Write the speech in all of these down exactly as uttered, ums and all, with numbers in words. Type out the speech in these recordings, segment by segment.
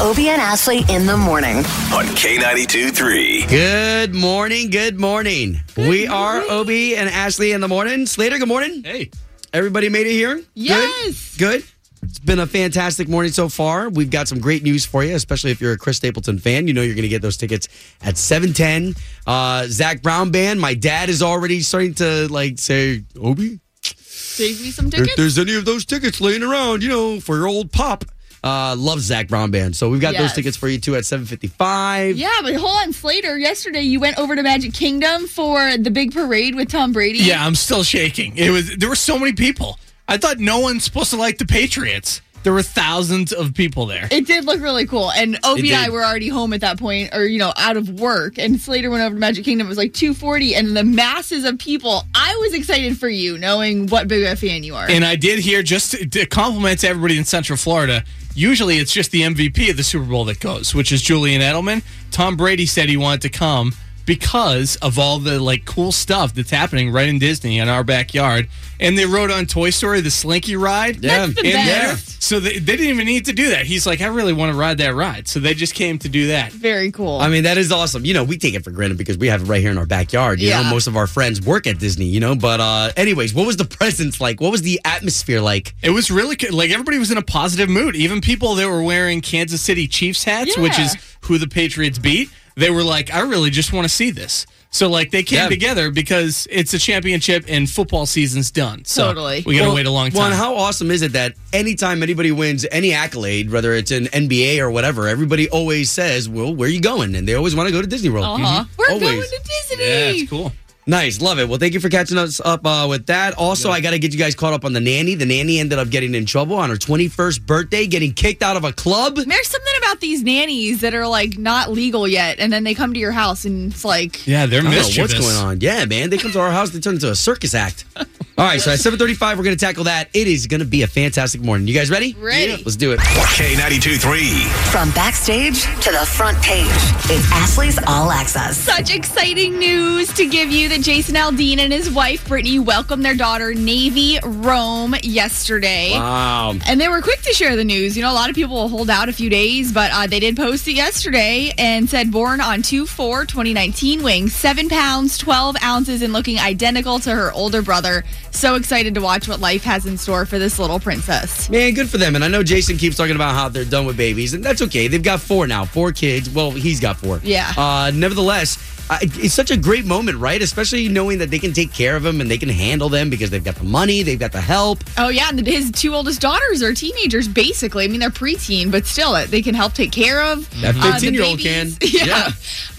Obie and Ashley in the morning on K ninety-two point three. Good morning. Good morning. Good we morning. Are Obie and Ashley in the morning. Slater, good morning. Hey. Everybody made it here? Yes. Good. Good. It's been a fantastic morning so far. We've got some great news for you, especially if you're a Chris Stapleton fan. You know you're going to get those tickets at seven ten. Uh, Zach Brown Band. My dad is already starting to like say, Obie, save me some tickets. If there's any of those tickets laying around, you know, for your old pop. Uh, love Zach Brown Band. So we've got yes. those tickets for you, too, at seven fifty-five. Yeah, but hold on. Slater, yesterday you went over to Magic Kingdom for the big parade with Tom Brady. Yeah, I'm still shaking. It was There were so many people. I thought no one's supposed to like the Patriots. There were thousands of people there. It did look really cool. And Obie and I were already home at that point, or, you know, out of work. And Slater went over to Magic Kingdom. It was like two forty. And the masses of people, I was excited for you, knowing what big of a fan you are. And I did hear, just to compliment everybody in Central Florida, usually it's just the M V P of the Super Bowl that goes, which is Julian Edelman. Tom Brady said he wanted to come because of all the like cool stuff that's happening right in Disney in our backyard. And they rode on Toy Story, the Slinky ride. Yeah. That's the best. There. So they, they didn't even need to do that. He's like, I really want to ride that ride. So they just came to do that. Very cool. I mean, that is awesome. You know, we take it for granted because we have it right here in our backyard. You yeah. know, most of our friends work at Disney, you know. But uh, anyways, what was the presence like? What was the atmosphere like? It was really good. Like, everybody was in a positive mood. Even people that were wearing Kansas City Chiefs hats, yeah. which is who the Patriots beat, they were like, I really just want to see this. So, like, they came yeah. together because it's a championship and football season's done. So totally. we got to well, wait a long time. Well, and how awesome is it that anytime anybody wins any accolade, whether it's an N B A or whatever, everybody always says, well, where are you going? And they always want to go to Disney World. Uh-huh. Mm-hmm. We're always. going to Disney. Yeah, that's cool. Nice. Love it. Well, thank you for catching us up uh, with that. Also, yeah. I got to get you guys caught up on the nanny. The nanny ended up getting in trouble on her twenty-first birthday, getting kicked out of a club. There's something about these nannies that are, like, not legal yet, and then they come to your house, and it's like... Yeah, they're mischievous. I don't know what's going on. Yeah, man. They come to our house, they turn into a circus act. All right, so at seven thirty-five, we're going to tackle that. It is going to be a fantastic morning. You guys ready? Ready. Yeah. Let's do it. K ninety-two point three. From backstage to the front page, it's Ashley's All Access. Such exciting news to give you. Jason Aldean and his wife, Brittany, welcomed their daughter, Navy Rome, yesterday. Wow. And they were quick to share the news. You know, a lot of people will hold out a few days, but uh, they did post it yesterday and said born on two four twenty nineteen, weighing seven pounds, twelve ounces, and looking identical to her older brother. So excited to watch what life has in store for this little princess. Man, good for them. And I know Jason keeps talking about how they're done with babies, and that's okay. They've got four now, four kids. Well, he's got four. Yeah. Uh, nevertheless, I, it's such a great moment, right? Especially knowing that they can take care of them and they can handle them because they've got the money, they've got the help. Oh, yeah. And his two oldest daughters are teenagers, basically. I mean, they're preteen, but still, they can help take care of. That fifteen-year-old uh, can. Yeah. yeah.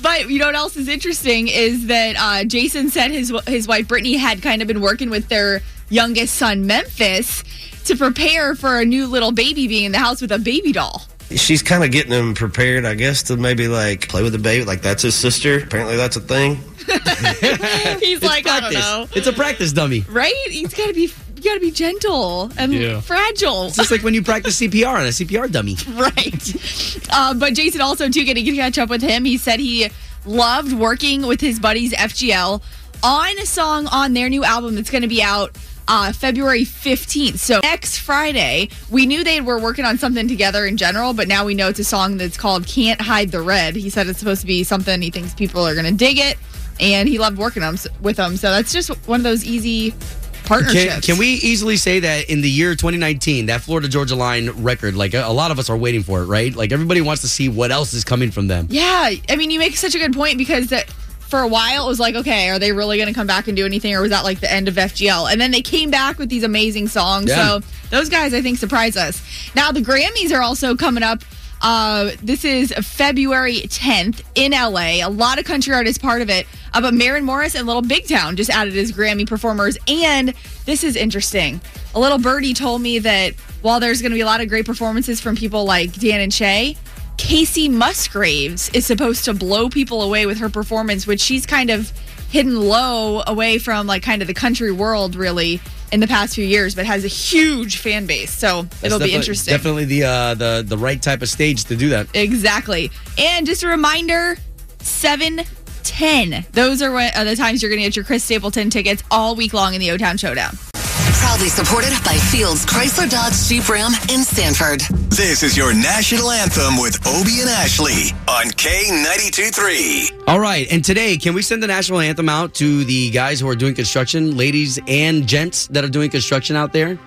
But you know what else is interesting is that uh, Jason said his, his wife, Brittany, had kind of been working with their youngest son, Memphis, to prepare for a new little baby being in the house with a baby doll. She's kind of getting him prepared, I guess, to maybe, like, play with the baby. Like, that's his sister. Apparently, that's a thing. He's like, practice. I don't know. It's a practice dummy. Right? He's got to be... You got to be gentle and yeah. fragile. It's just like when you practice C P R on a C P R dummy. Right. Uh, but Jason also, too, getting to catch up with him. He said he loved working with his buddies, F G L, on a song on their new album that's going to be out Uh, February fifteenth, so next Friday. We knew they were working on something together in general, but now we know it's a song that's called Can't Hide the Red. He said it's supposed to be something he thinks people are going to dig it, and he loved working on, with them. So that's just one of those easy partnerships. Can, can we easily say that in the year twenty nineteen, that Florida Georgia Line record, like a, a lot of us are waiting for it, right? Like everybody wants to see what else is coming from them. Yeah, I mean, you make such a good point because that... For a while, it was like, okay, are they really going to come back and do anything? Or was that like the end of F G L? And then they came back with these amazing songs. Yeah. So those guys, I think, surprised us. Now, the Grammys are also coming up. Uh, this is February tenth in L A. A lot of country artists part of it. Uh, but Maren Morris and Little Big Town just added as Grammy performers. And this is interesting. A little birdie told me that while there's going to be a lot of great performances from people like Dan and Shay, Kacey Musgraves is supposed to blow people away with her performance, which she's kind of hidden low away from, like, kind of the country world, really, in the past few years, but has a huge fan base. So That's it'll be interesting. Definitely the, uh, the, the right type of stage to do that. Exactly. And just a reminder, seven ten. Those are, what, are the times you're going to get your Chris Stapleton tickets all week long in the O-Town Showdown. Proudly supported by Fields Chrysler Dodge Jeep Ram in Sanford. This is your National Anthem with Obie and Ashley on K ninety-two point three. All right, and today, can we send the National Anthem out to the guys who are doing construction, ladies and gents that are doing construction out there?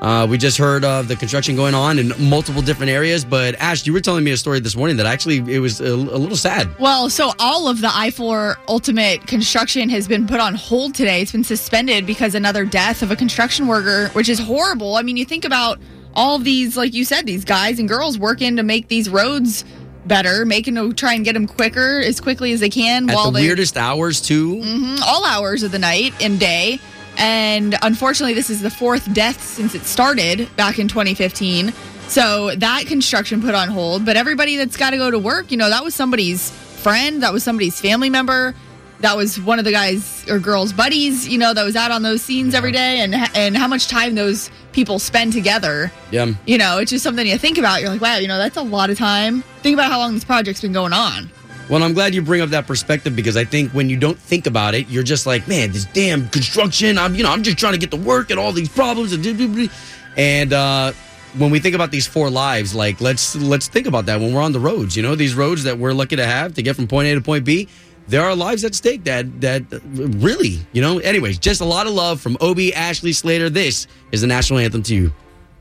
Uh, we just heard of the construction going on in multiple different areas, but Ash, you were telling me a story this morning that actually it was a, a little sad. Well, so all of the I four Ultimate construction has been put on hold today. It's been suspended because another death of a construction worker, which is horrible. I mean, you think about all of these, like you said, these guys and girls working to make these roads better, making to try and get them quicker as quickly as they can. At while the they, weirdest hours, too. Mm-hmm, all hours of the night and day. And unfortunately, this is the fourth death since it started back in twenty fifteen. So that construction put on hold. But everybody that's got to go to work, you know, that was somebody's friend. That was somebody's family member. That was one of the guys or girls' buddies, you know, that was out on those scenes yeah. every day. And and how much time those people spend together. Yeah. You know, it's just something you think about. You're like, wow, you know, that's a lot of time. Think about how long this project's been going on. Well, I'm glad you bring up that perspective because I think when you don't think about it, you're just like, man, this damn construction. I'm, you know, I'm just trying to get to work and all these problems. And, and uh, when we think about these four lives, like let's let's think about that when we're on the roads. You know, these roads that we're lucky to have to get from point A to point B. There are lives at stake that that really, you know. Anyways, just a lot of love from Obie, Ashley, Slater. This is the National Anthem to you.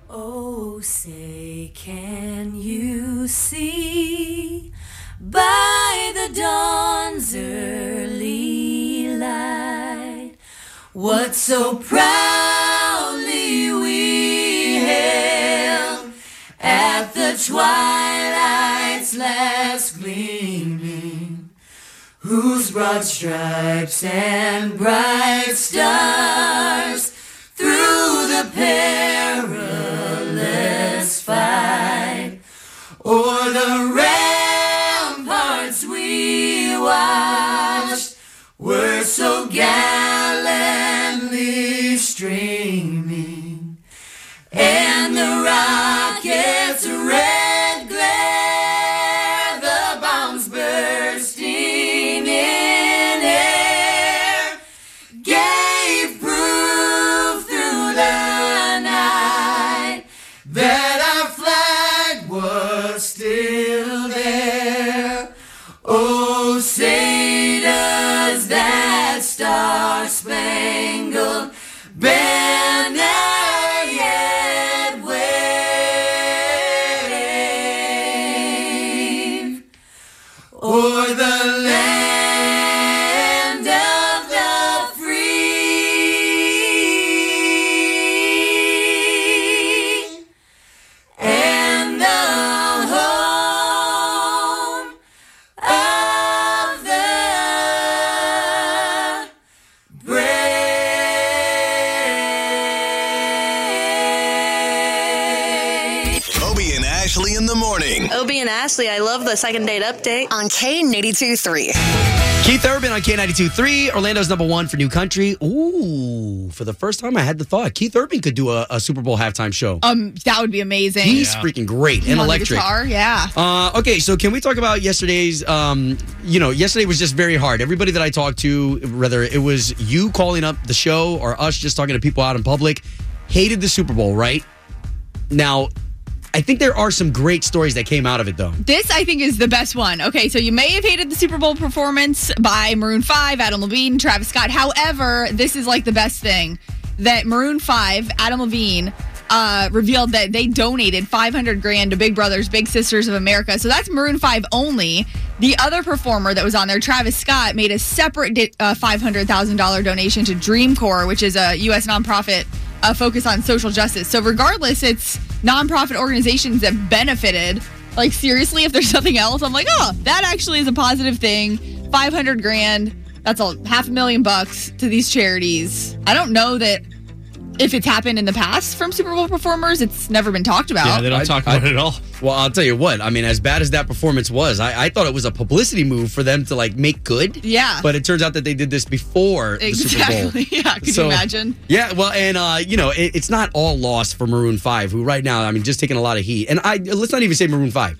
Oh, say can you see? By the dawn's early light, what so proudly we hailed at the twilight's last gleaming, whose broad stripes and bright stars through the perilous fight o'er the red were so gallantly streaming, and the rocket's red glare, the bombs bursting in air, gave proof through the night that our flag was still there. Oh, say does that star-spangled banner yet wave o'er the land of the free and the home of the brave. Obie and Ashley in the morning. Obie and Ashley, I love the second date update. On K ninety-two point three. Keith Urban on K ninety-two point three. Orlando's number one for New Country. Ooh, for the first time I had the thought. Keith Urban could do a, a Super Bowl halftime show. Um, that would be amazing. He's yeah. freaking great and electric. On the guitar, yeah. Uh, okay, so can we talk about yesterday's, um, you know, yesterday was just very hard. Everybody that I talked to, whether it was you calling up the show or us just talking to people out in public, hated the Super Bowl, right? Now, I think there are some great stories that came out of it, though. This, I think, is the best one. Okay, so you may have hated the Super Bowl performance by Maroon five, Adam Levine, Travis Scott. However, this is like the best thing, that Maroon five, Adam Levine, uh, revealed that they donated five hundred grand to Big Brothers Big Sisters of America. So that's Maroon five only. The other performer that was on there, Travis Scott, made a separate uh, five hundred thousand dollars donation to DreamCorps, which is a U S nonprofit uh, focused on social justice. So regardless, it's nonprofit organizations that benefited. Like, seriously, if there's nothing else, I'm like, oh, that actually is a positive thing. five hundred grand, that's all, half a million bucks to these charities. I don't know that if it's happened in the past from Super Bowl performers, it's never been talked about. Yeah, they don't I, talk about I, it at all. Well, I'll tell you what. I mean, as bad as that performance was, I, I thought it was a publicity move for them to, like, make good. Yeah. But it turns out that they did this before exactly. the Super Bowl. Yeah, could so, you imagine? Yeah, well, and, uh, you know, it, it's not all lost for Maroon five, who right now, I mean, just taking a lot of heat. And I let's not even say Maroon five.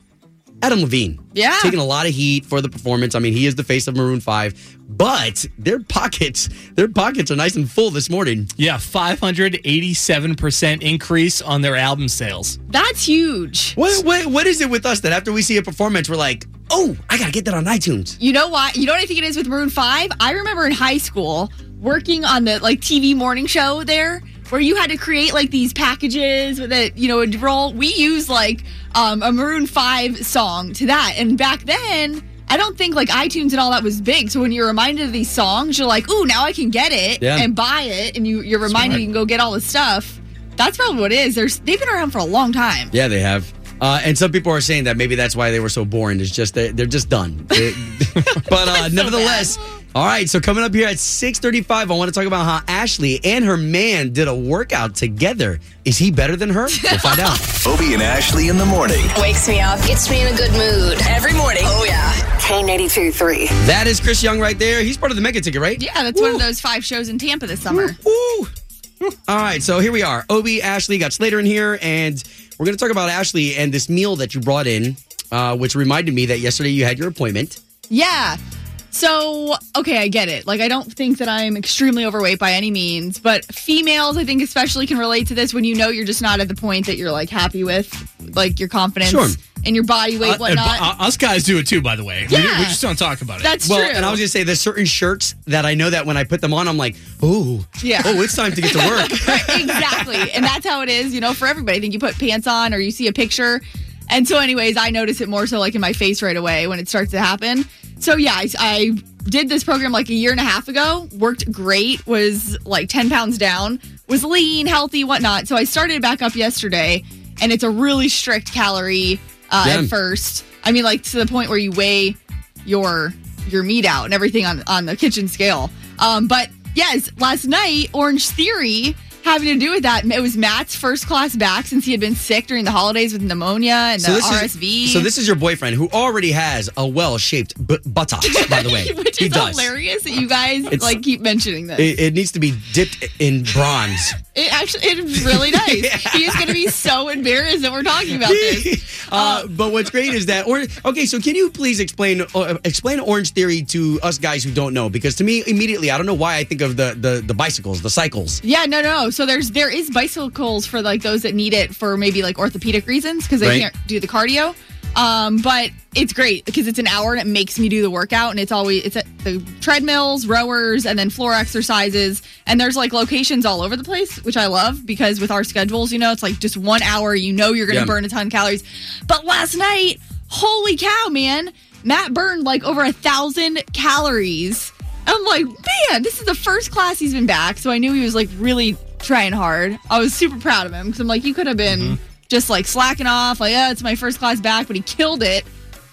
Adam Levine. Yeah. Taking a lot of heat for the performance. I mean, he is the face of Maroon five, but their pockets, their pockets are nice and full this morning. Yeah, five hundred eighty-seven percent increase on their album sales. That's huge. What, what, what is it with us that after we see a performance, we're like, oh, I got to get that on iTunes. You know what? You know what I think it is with Maroon five? I remember in high school working on the like T V morning show there, where you had to create like these packages that, you know, would roll. We used like um, a Maroon five song to that. And back then, I don't think like iTunes and all that was big. So when you're reminded of these songs, you're like, ooh, now I can get it yeah. and buy it. And you, you're reminded Smart. You can go get all this stuff. That's probably what it is. They're, they've been around for a long time. Yeah, they have. Uh, and some people are saying that maybe that's why they were so boring. It's just they're, they're just done. They, but uh, so nevertheless... Bad. All right, so coming up here at six thirty-five, I want to talk about how Ashley and her man did a workout together. Is he better than her? We'll find out. Obie and Ashley in the morning. Wakes me up. Gets me in a good mood. Every morning. Oh, yeah. K ninety-two point three. That is Chris Young right there. He's part of the Mega Ticket, right? Yeah, that's Woo. One of those five shows in Tampa this summer. Woo. Woo. All right, so here we are. Obie, Ashley, got Slater in here, and we're going to talk about Ashley and this meal that you brought in, uh, which reminded me that yesterday you had your appointment. Yeah. So, okay, I get it. Like, I don't think that I'm extremely overweight by any means, but females, I think, especially can relate to this when you know you're just not at the point that you're, like, happy with, like, your confidence sure. and your body weight, uh, whatnot. Uh, us guys do it, too, by the way. Yeah. We, we just don't talk about it. That's well, true. And I was going to say, there's certain shirts that I know that when I put them on, I'm like, ooh, yeah. oh, it's time to get to work. Exactly. And that's how it is, you know, for everybody. I think you put pants on or you see a picture. And so, anyways, I notice it more so, like, in my face right away when it starts to happen. So, yeah, I, I did this program like a year and a half ago, worked great, was like ten pounds down, was lean, healthy, whatnot. So I started back up yesterday, and it's a really strict calorie uh, at first. I mean, like to the point where you weigh your your meat out and everything on, on the kitchen scale. Um, but, yes, last night, Orange Theory, having to do with that, it was Matt's first class back since he had been sick during the holidays with pneumonia and the so R S V. Is, so this is your boyfriend who already has a well-shaped b- buttocks, by the way. Which he is does. Hilarious that you guys it's, like keep mentioning this. It, it needs to be dipped in bronze. It actually, it's really nice. yeah. He is going to be so embarrassed that we're talking about this. Uh, uh, but what's great is that, or, okay, so can you please explain uh, explain Orange Theory to us guys who don't know? Because to me, immediately, I don't know why I think of the the, the bicycles, the cycles. Yeah, no, no. So there's there is bicycles for like those that need it for maybe like orthopedic reasons because they right. can't do the cardio. Um, but it's great because it's an hour and it makes me do the workout, and it's always it's at the treadmills, rowers, and then floor exercises. And there's like locations all over the place, which I love because with our schedules, you know, it's like just one hour. You know, you're going to yeah. burn a ton of calories. But last night, holy cow, man! Matt burned like over a thousand calories. I'm like, man, this is the first class he's been back, so I knew he was like really trying hard. I was super proud of him because I'm like, you could have been mm-hmm. just like slacking off, like, oh, it's my first class back, but he killed it.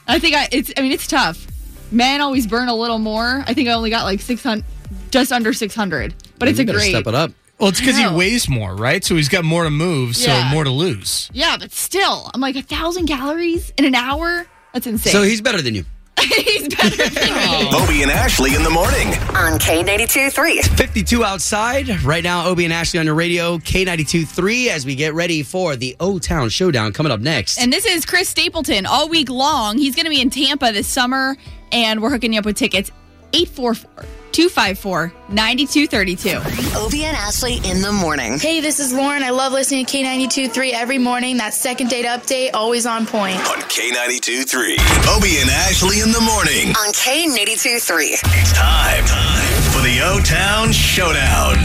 I think I, it's, I mean, it's tough. Men always burn a little more. I think I only got like six hundred, just under six hundred, but well, it's a great. Step it up. Well, it's because he weighs more, right? So he's got more to move, so yeah. more to lose. Yeah, but still, I'm like a thousand calories in an hour. That's insane. So he's better than you. He's better than me. Obie and Ashley in the morning on K ninety-two point three. fifty-two outside. Right now, Obie and Ashley on your radio, K ninety-two point three, as we get ready for the O-Town Showdown coming up next. And this is Chris Stapleton all week long. He's going to be in Tampa this summer, and we're hooking you up with tickets. eight four four, two five four, nine two three two. Obie and Ashley in the morning. Hey, this is Lauren. I love listening to K ninety-two point three every morning. That second date update, always on point. On K ninety-two point three. Obie and Ashley in the morning. On K ninety-two point three. It's time, time for the O-Town Showdown.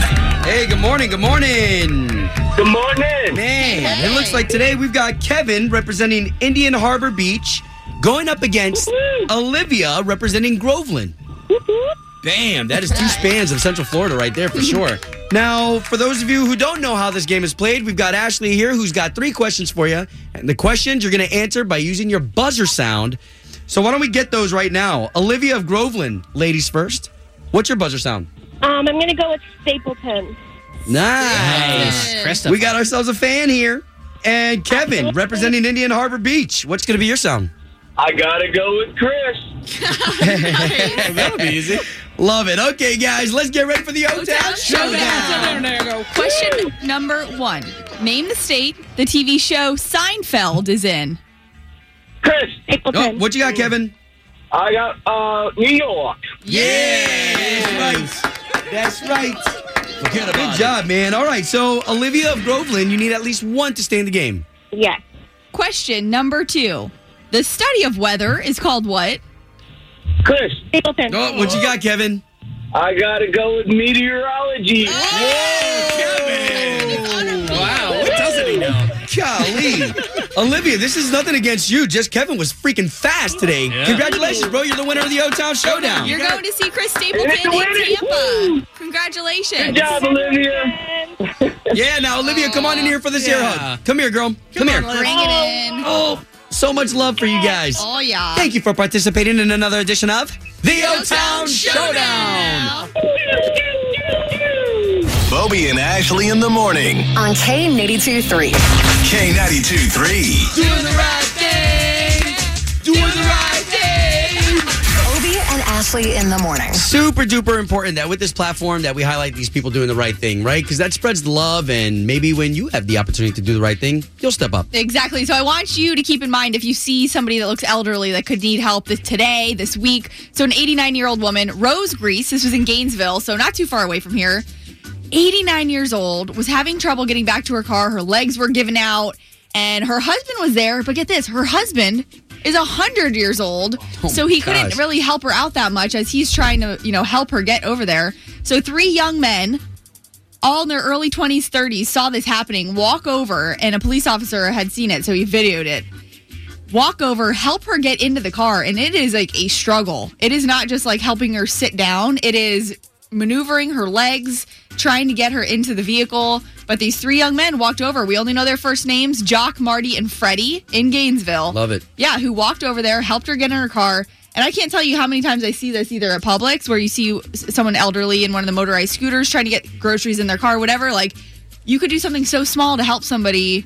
Hey, good morning, good morning. Good morning. Man, hey. It looks like today we've got Kevin representing Indian Harbor Beach going up against Woo-hoo. Olivia representing Groveland. Woo-hoo. Bam, that is two spans of Central Florida right there for sure. Now, for those of you who don't know how this game is played, we've got Ashley here who's got three questions for you. And the questions you're going to answer by using your buzzer sound. So why don't we get those right now? Olivia of Groveland, ladies first. What's your buzzer sound? Um, I'm going to go with Stapleton. Nice. Yes. We got ourselves a fan here. And Kevin, representing Indian Harbor Beach. What's going to be your sound? I got to go with Chris. That'll be easy. Love it. Okay, guys, let's get ready for the O-Town Showdown. Showdown. Question number one. Name the state the T V show Seinfeld is in. Chris Stapleton. Oh, what you got, Kevin? I got uh, New York. Yeah, yes. That's right. That's right. Forget about it. Good job, man. All right, so Olivia of Groveland, you need at least one to stay in the game. Yes. Question number two. The study of weather is called what? Chris Stapleton. Oh, what you got, Kevin? I got to go with meteorology. Oh, oh Kevin. Wow, what doesn't he know? Golly. Olivia, this is nothing against you. Just Kevin was freaking fast today. Yeah. Congratulations, bro. You're the winner of the O-Town Showdown. You're going to see Chris Stapleton in Tampa. Woo. Congratulations. Good job, Olivia. Yeah, now, Olivia, oh, come on in here for this yeah. ear hug. Come here, girl. Come, come here. On, bring it in. Oh, so much love for you guys. Oh, yeah. Thank you for participating in another edition of The O-Town Showdown. Bobby and Ashley in the morning. On K ninety-two point three. K ninety-two point three. Doing the right thing. Doing the right thing. Bobby and Ashley in the morning. Super duper important that with this platform that we highlight these people doing the right thing, right? Because that spreads love, and maybe when you have the opportunity to do the right thing, you'll step up. Exactly. So I want you to keep in mind if you see somebody that looks elderly that could need help this today, this week. So an eighty-nine-year-old woman, Rose Grease, this was in Gainesville, so not too far away from here, eighty-nine years old, was having trouble getting back to her car. Her legs were given out, and her husband was there. But get this, her husband is one hundred years old, oh so he gosh. couldn't really help her out that much as he's trying to, you know, help her get over there. So three young men, all in their early twenties, thirties, saw this happening, walk over, and a police officer had seen it, so he videoed it. Walk over, help her get into the car, and it is like a struggle. It is not just like helping her sit down. It is maneuvering her legs, trying to get her into the vehicle. But these three young men walked over. We only know their first names, Jock, Marty, and Freddie in Gainesville. Love it. Yeah, who walked over there, helped her get in her car. And I can't tell you how many times I see this either at Publix where you see someone elderly in one of the motorized scooters trying to get groceries in their car, whatever. Like, you could do something so small to help somebody,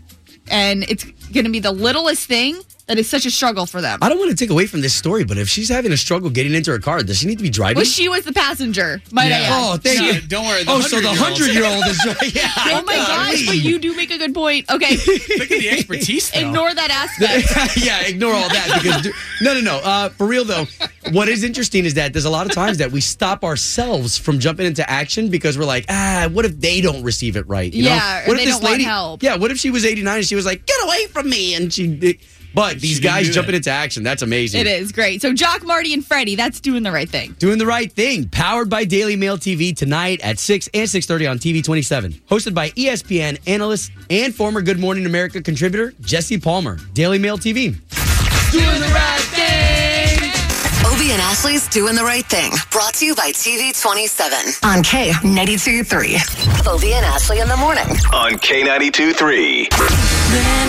and it's going to be the littlest thing that is such a struggle for them. I don't want to take away from this story, but if she's having a struggle getting into her car, does she need to be driving? Well, she was the passenger. Might yeah. I add. Oh, thank no, you. Don't worry. Oh, so the hundred-year-old is right. Yeah. Oh, my gosh. But you do make a good point. Okay. Look at the expertise, though. Ignore that aspect. Yeah, ignore all that. Because no, no, no. Uh, for real, though, what is interesting is that there's a lot of times that we stop ourselves from jumping into action because we're like, ah, what if they don't receive it right? You yeah, know? What if they this don't lady, want help. Yeah, what if she was eighty-nine and she was like, get away from me, and she... It, But these guys jumping into action, that's amazing. It is great. So Jock, Marty, and Freddie, that's doing the right thing. Doing the right thing. Powered by Daily Mail T V tonight at six and six thirty on T V twenty-seven. Hosted by E S P N analyst and former Good Morning America contributor, Jesse Palmer. Daily Mail T V. Doing the right thing. Obie and Ashley's Doing the Right Thing. Brought to you by T V twenty-seven. On K ninety-two point three. Obie and Ashley in the morning. On K ninety-two point three. Nanny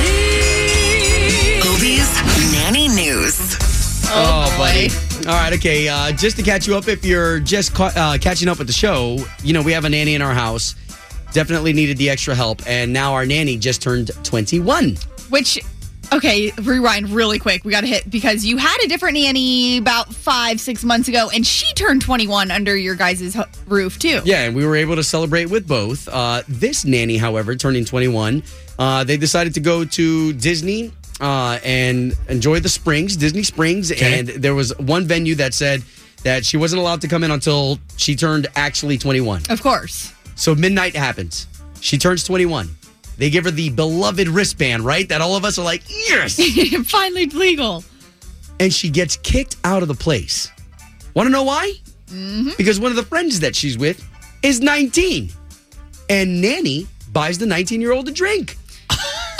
News. Oh, oh buddy. All right, okay. Uh, just to catch you up, if you're just ca- uh, catching up with the show, you know, we have a nanny in our house. Definitely needed the extra help. And now our nanny just turned twenty-one. Which, okay, rewind really quick. We got to hit because you had a different nanny about five, six months ago, and she turned twenty-one under your guys' ho- roof, too. Yeah, and we were able to celebrate with both. Uh, this nanny, however, turning twenty-one, uh, they decided to go to Disney Uh, and enjoy the Springs, Disney Springs. Okay. And there was one venue that said that she wasn't allowed to come in until she turned actually twenty-one. Of course. So midnight happens. She turns twenty-one. They give her the beloved wristband, right? That all of us are like, yes! Finally legal. And she gets kicked out of the place. Want to know why? Mm-hmm. Because one of the friends that she's with is nineteen. And Nanny buys the nineteen-year-old a drink.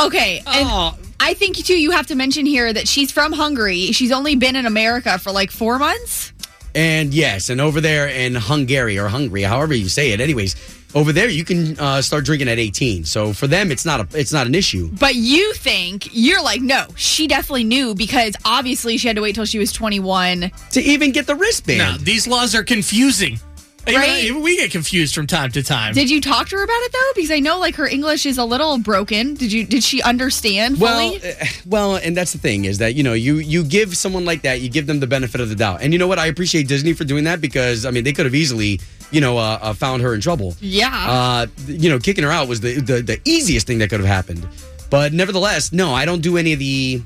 Okay. And oh. I think, too, you have to mention here that she's from Hungary. She's only been in America for like four months. And yes, and over there in Hungary or Hungary, however you say it. Anyways, over there, you can uh, start drinking at eighteen. So for them, it's not a, it's not an issue. But you think, you're like, no, she definitely knew because obviously she had to wait till she was twenty-one. To even get the wristband. No, these laws are confusing. Right? Even we get confused from time to time. Did you talk to her about it, though? Because I know, like, her English is a little broken. Did you? Did she understand fully? Well, uh, well, and that's the thing is that, you know, you, you give someone like that, you give them the benefit of the doubt. And you know what? I appreciate Disney for doing that because, I mean, they could have easily, you know, uh, uh, found her in trouble. Yeah. Uh, you know, kicking her out was the, the, the easiest thing that could have happened. But nevertheless, no, I don't do any of the...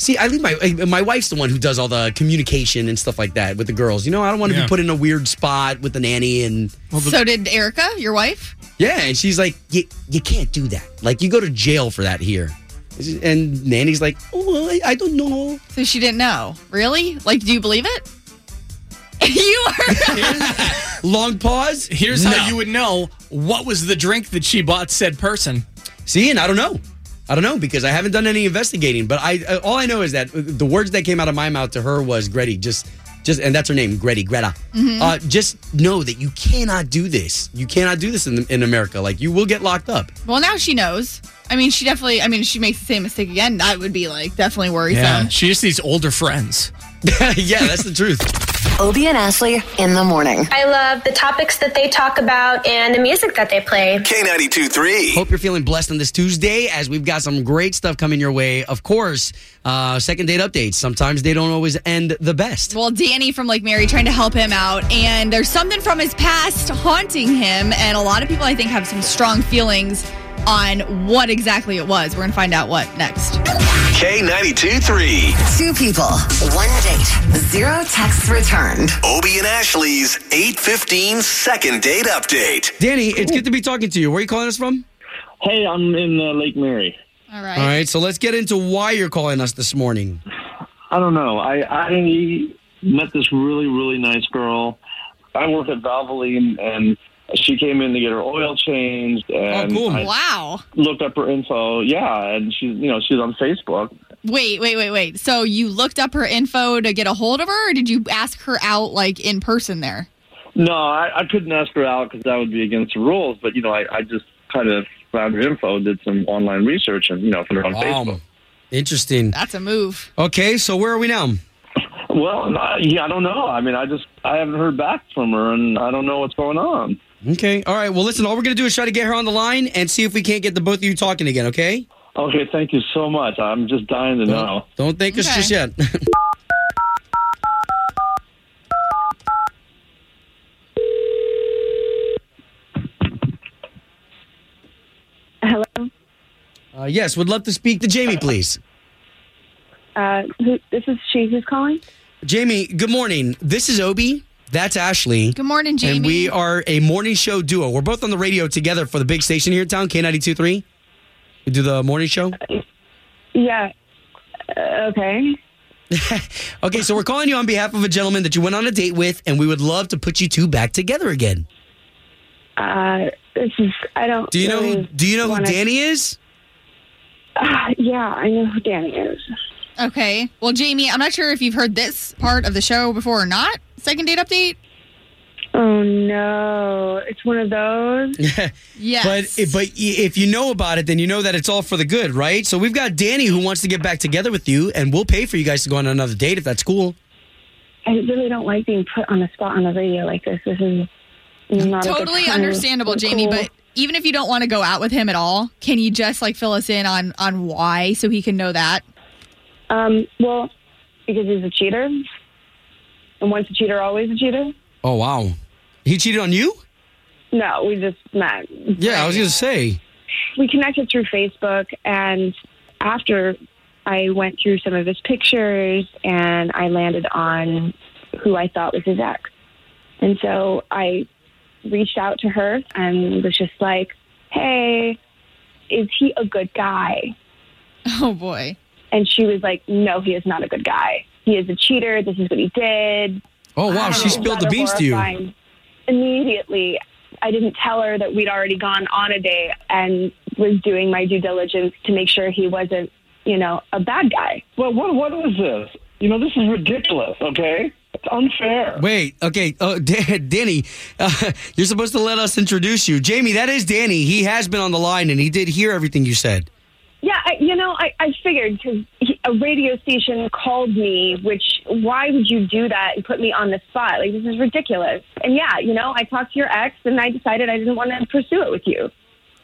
See, I leave my my wife's the one who does all the communication and stuff like that with the girls. You know, I don't want to yeah. be put in a weird spot with the nanny. And well, the- so did Erica, your wife? Yeah, and she's like, you you can't do that. Like, you go to jail for that here. And nanny's like, oh, I, I don't know. So she didn't know, really? Like, do you believe it? You are long pause. Here's no. how you would know what was the drink that she bought said person. See, and I don't know. I don't know because I haven't done any investigating. But I all I know is that the words that came out of my mouth to her was Gretty. Just, just, and that's her name, Gretty, Greta. Mm-hmm. Uh, just know that you cannot do this. You cannot do this in the, in America. Like, you will get locked up. Well, now she knows. I mean, she definitely. I mean, if she makes the same mistake again, that would be like definitely worrisome. Yeah, she just needs older friends. Yeah, that's the truth. Obie and Ashley in the morning. I love the topics that they talk about and the music that they play. K ninety-two point three. Hope you're feeling blessed on this Tuesday as we've got some great stuff coming your way. Of course, uh, second date updates. Sometimes they don't always end the best. Well, Danny from Lake Mary trying to help him out. And there's something from his past haunting him. And a lot of people, I think, have some strong feelings on what exactly it was. We're going to find out what next. K ninety-two point three. Two people, one date, zero texts returned. Obie and Ashley's eight fifteen second date update. Danny, it's good to be talking to you. Where are you calling us from? Hey, I'm in uh, Lake Mary. All right. All right, so let's get into why you're calling us this morning. I don't know. I, I met this really, really nice girl. I work at Valvoline, and she came in to get her oil changed. And oh, cool. I wow. looked up her info. Yeah, and she's, you know, she's on Facebook. Wait, wait, wait, wait. So you looked up her info to get a hold of her, or did you ask her out, like, in person there? No, I, I couldn't ask her out because that would be against the rules. But, you know, I, I just kind of found her info, did some online research, and, you know, put her on wow. Facebook. Interesting. That's a move. Okay, so where are we now? Well, yeah, I don't know. I mean, I just, I haven't heard back from her, and I don't know what's going on. Okay. All right. Well, listen, all we're going to do is try to get her on the line and see if we can't get the both of you talking again, okay? Okay. Thank you so much. I'm just dying to don't, know. Don't thank okay. us just yet. Hello? Uh, yes. Would love to speak to Jamie, please. Uh, who, this is she who's calling? Jamie, good morning. This is Obie. That's Ashley. Good morning, Jamie. And we are a morning show duo. We're both on the radio together for the big station here in town, K ninety-two point three. We do the morning show. Uh, yeah. Uh, okay. Okay, so we're calling you on behalf of a gentleman that you went on a date with, and we would love to put you two back together again. Uh, this is, I don't do you really know who, Do you know wanna... who Danny is? Uh, yeah, I know who Danny is. Okay. Well, Jamie, I'm not sure if you've heard this part of the show before or not. Second date update? Oh, no. It's one of those? Yes. But, but if you know about it, then you know that it's all for the good, right? So we've got Danny who wants to get back together with you, and we'll pay for you guys to go on another date if that's cool. I really don't like being put on the spot on the radio like this. This is not totally understandable, cool. Jamie, but even if you don't want to go out with him at all, can you just, like, fill us in on, on why so he can know that? Um, well, because he's a cheater. And once a cheater, always a cheater. Oh, wow. He cheated on you? No, we just met. Yeah, I was going to say. We connected through Facebook, and after I went through some of his pictures, and I landed on who I thought was his ex. And so I reached out to her and was just like, hey, is he a good guy? Oh, boy. And she was like, no, he is not a good guy. He is a cheater. This is what he did. Oh, wow. She spilled the beans to you. Immediately, I didn't tell her that we'd already gone on a date and was doing my due diligence to make sure he wasn't, you know, a bad guy. Well, what what is this? You know, this is ridiculous, okay? It's unfair. Wait, okay. Uh, Danny, uh, you're supposed to let us introduce you. Jamie, that is Danny. He has been on the line, and he did hear everything you said. Yeah, I, you know, I, I figured because a radio station called me, which why would you do that and put me on the spot? Like, this is ridiculous. And yeah, you know, I talked to your ex and I decided I didn't want to pursue it with you.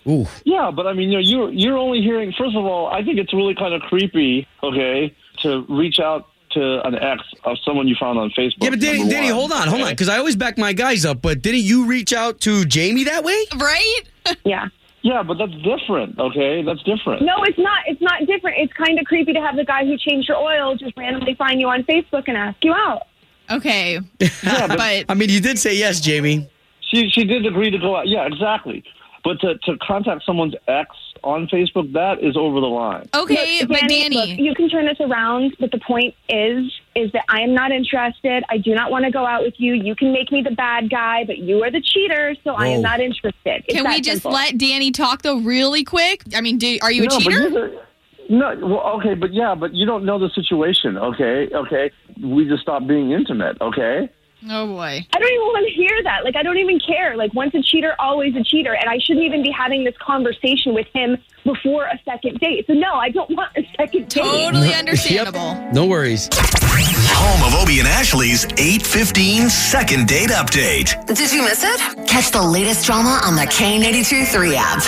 Ooh. Yeah, but I mean, you know, you're, you're only hearing, first of all, I think it's really kind of creepy, okay, to reach out to an ex of someone you found on Facebook. Yeah, but Danny, Danny hold on, hold okay? on, because I always back my guys up, but didn't you reach out to Jamie that way? Right? Yeah. Yeah, but that's different, okay? That's different. No, it's not. It's not different. It's kind of creepy to have the guy who changed your oil just randomly find you on Facebook and ask you out. Okay. Yeah, but, but I mean, you did say yes, Jamie. She she did agree to go out. Yeah, exactly. But to, to contact someone's ex on Facebook, that is over the line. Okay, look, but Danny, Danny. Look, you can turn this around, but the point is, is that I am not interested. I do not want to go out with you. You can make me the bad guy, but you are the cheater, so Whoa. I am not interested. It's can we just simple. Let Danny talk, though, really quick? I mean, do, are you no, a cheater? But no, well, okay, but yeah, but you don't know the situation, okay? Okay, we just stopped being intimate, okay? Oh, boy. I don't even want to hear that. Like, I don't even care. Like, once a cheater, always a cheater. And I shouldn't even be having this conversation with him before a second date. So, no, I don't want a second date. Totally understandable. Yep. No worries. Home of Obie and Ashley's eight fifteen second date update. Did you miss it? Catch the latest drama on the K ninety-two point three app.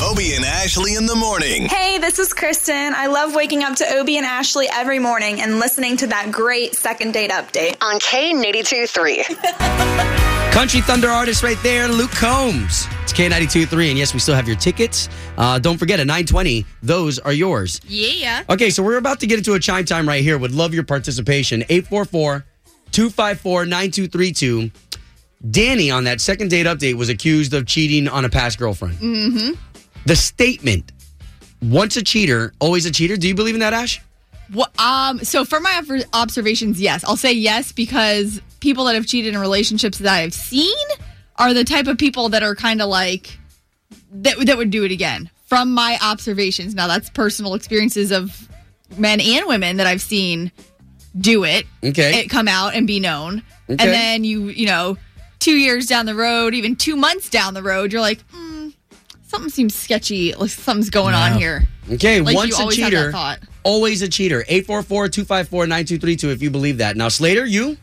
Obie and Ashley in the morning. Hey, this is Kristen. I love waking up to Obie and Ashley every morning and listening to that great second date update on K ninety-two point three. Country Thunder artist right there, Luke Combs. It's K ninety-two point three, and yes, we still have your tickets. Uh, don't forget, at nine twenty, those are yours. Yeah. Okay, so we're about to get into a chime time right here. Would love your participation. eight four four, two five four, nine two three two. Danny, on that second date update, was accused of cheating on a past girlfriend. Mm-hmm. The statement, once a cheater, always a cheater. Do you believe in that, Ash? Well, um, so for my observations, yes. I'll say yes because people that have cheated in relationships that I've seen are the type of people that are kind of like, that, that would do it again. From my observations. Now, that's personal experiences of men and women that I've seen do it. Okay. It come out and be known. Okay. And then you, you know, two years down the road, even two months down the road, you're like, hmm, something seems sketchy. Like something's going wow. on here. Okay, like once a cheater, always a cheater. eight four four, two five four, nine two three two if you believe that. Now, Slater, you?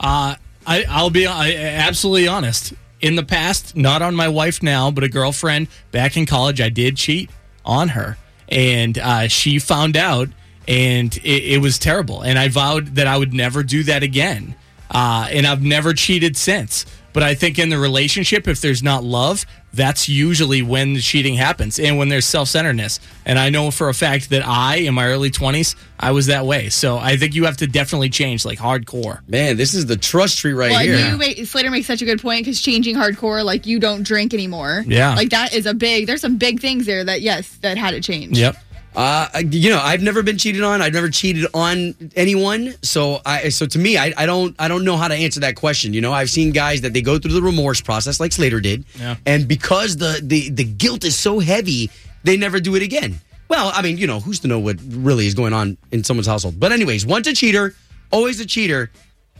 Uh, I, I'll be I, absolutely honest. In the past, not on my wife now, but a girlfriend back in college, I did cheat on her. And uh, she found out, and it, it was terrible. And I vowed that I would never do that again. Uh, and I've never cheated since. But I think in the relationship, if there's not love, that's usually when the cheating happens and when there's self-centeredness. And I know for a fact that I, in my early twenties, I was that way. So I think you have to definitely change, like, hardcore. Man, this is the trust tree right well, here. You make, Slater makes such a good point because changing hardcore, like, you don't drink anymore. Yeah. Like, that is a big, there's some big things there that, yes, that had to change. Yep. Uh, you know, I've never been cheated on. I've never cheated on anyone. So I, so to me, I, I don't, I don't know how to answer that question. You know, I've seen guys that they go through the remorse process like Slater did. Yeah. And because the, the, the guilt is so heavy, they never do it again. Well, I mean, you know, who's to know what really is going on in someone's household. But anyways, once a cheater, always a cheater.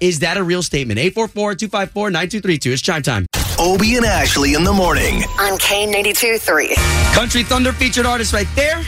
Is that a real statement? eight four four, two five four, nine two three two. It's chime time. Obie and Ashley in the morning on K ninety-two point three. Country Thunder featured artist right there.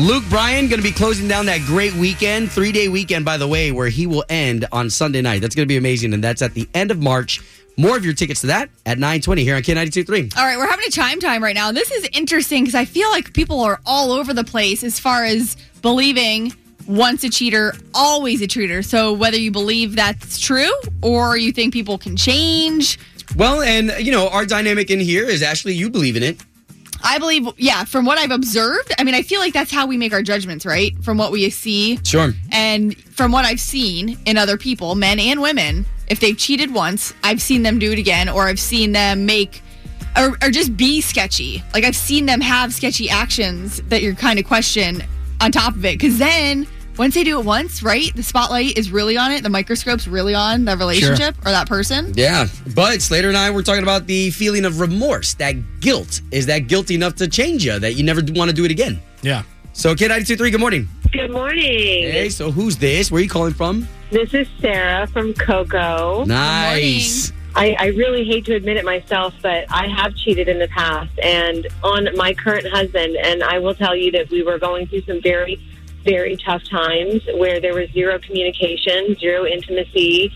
Luke Bryan going to be closing down that great weekend, three-day weekend, by the way, where he will end on Sunday night. That's going to be amazing, and that's at the end of March. More of your tickets to that at nine twenty here on K ninety-two point three. All right, we're having a chime time right now. This is interesting because I feel like people are all over the place as far as believing once a cheater, always a cheater. So whether you believe that's true or you think people can change. Well, and, you know, our dynamic in here is, Ashley, you believe in it. I believe, yeah, from what I've observed, I mean, I feel like that's how we make our judgments, right? From what we see. Sure. And from what I've seen in other people, men and women, if they've cheated once, I've seen them do it again, or I've seen them make, or, or just be sketchy. Like, I've seen them have sketchy actions that you're kind of question on top of it. Because then, once they do it once, right, the spotlight is really on it. The microscope's really on the relationship sure. or that person. Yeah. But Slater and I were talking about the feeling of remorse, that guilt. Is that guilt enough to change you, that you never want to do it again? Yeah. So, K ninety-two point three, good morning. Good morning. Hey, so who's this? Where are you calling from? This is Sarah from Cocoa. Nice. I, I really hate to admit it myself, but I have cheated in the past and on my current husband. And I will tell you that we were going through some very... very tough times where there was zero communication, zero intimacy.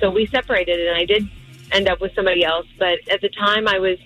So we separated, and I did end up with somebody else. But at the time, I was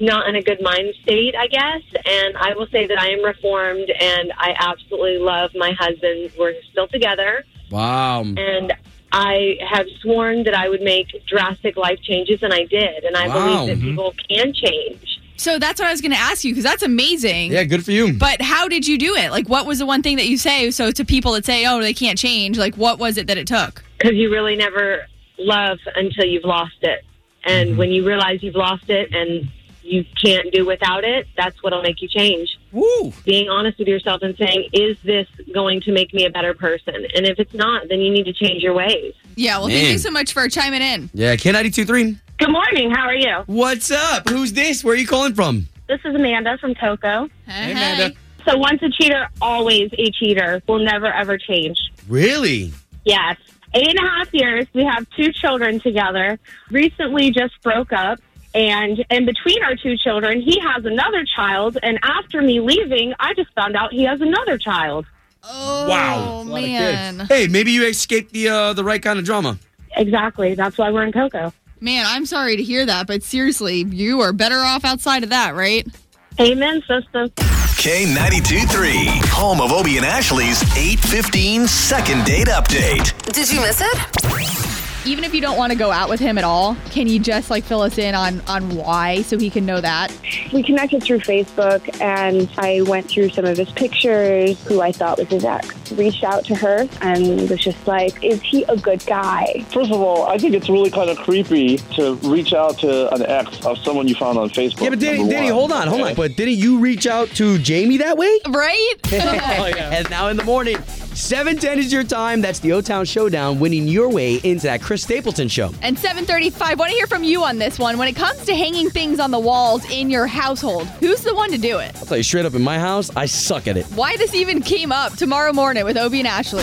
not in a good mind state, I guess. And I will say that I am reformed, and I absolutely love my husband. We're still together. Wow. And I have sworn that I would make drastic life changes, and I did. And I wow. believe that mm-hmm. people can change. So that's what I was going to ask you, because that's amazing. Yeah, good for you. But how did you do it? Like, what was the one thing that you say? So to people that say, oh, they can't change, like, what was it that it took? Because you really never love until you've lost it. And mm-hmm. when you realize you've lost it and you can't do without it, that's what will make you change. Woo. Being honest with yourself and saying, is this going to make me a better person? And if it's not, then you need to change your ways. Yeah, well, Man. thank you so much for chiming in. Yeah, K ninety-two point three. Good morning. How are you? What's up? Who's this? Where are you calling from? This is Amanda from Toco. Hey, hey, Amanda. So once a cheater, always a cheater. Will never, ever change. Really? Yes. Eight and a half years. We have two children together. Recently just broke up. And in between our two children, he has another child. And after me leaving, I just found out he has another child. Oh, wow. Man. Hey, maybe you escaped the uh, the right kind of drama. Exactly. That's why we're in Toco. Man, I'm sorry to hear that, but seriously, you are better off outside of that, right? Amen, sister. K ninety-two point three, home of Obie and Ashley's eight fifteen second date update. Did you miss it? Even if you don't want to go out with him at all, can you just like fill us in on, on why so he can know that? We connected through Facebook, and I went through some of his pictures, who I thought was his ex. Reached out to her and was just like, is he a good guy? First of all, I think it's really kind of creepy to reach out to an ex of someone you found on Facebook. Yeah, but Diddy, Diddy hold on, hold yeah. on. But didn't you reach out to Jamie that way? Right? Oh, yeah. And now in the morning, seven ten is your time. That's the O-Town Showdown, winning your way into that Chris Stapleton show. And seven thirty-five, want to hear from you on this one. When it comes to hanging things on the walls in your household, who's the one to do it? I'll tell you straight up, in my house, I suck at it. Why this even came up tomorrow morning with Obie and Ashley.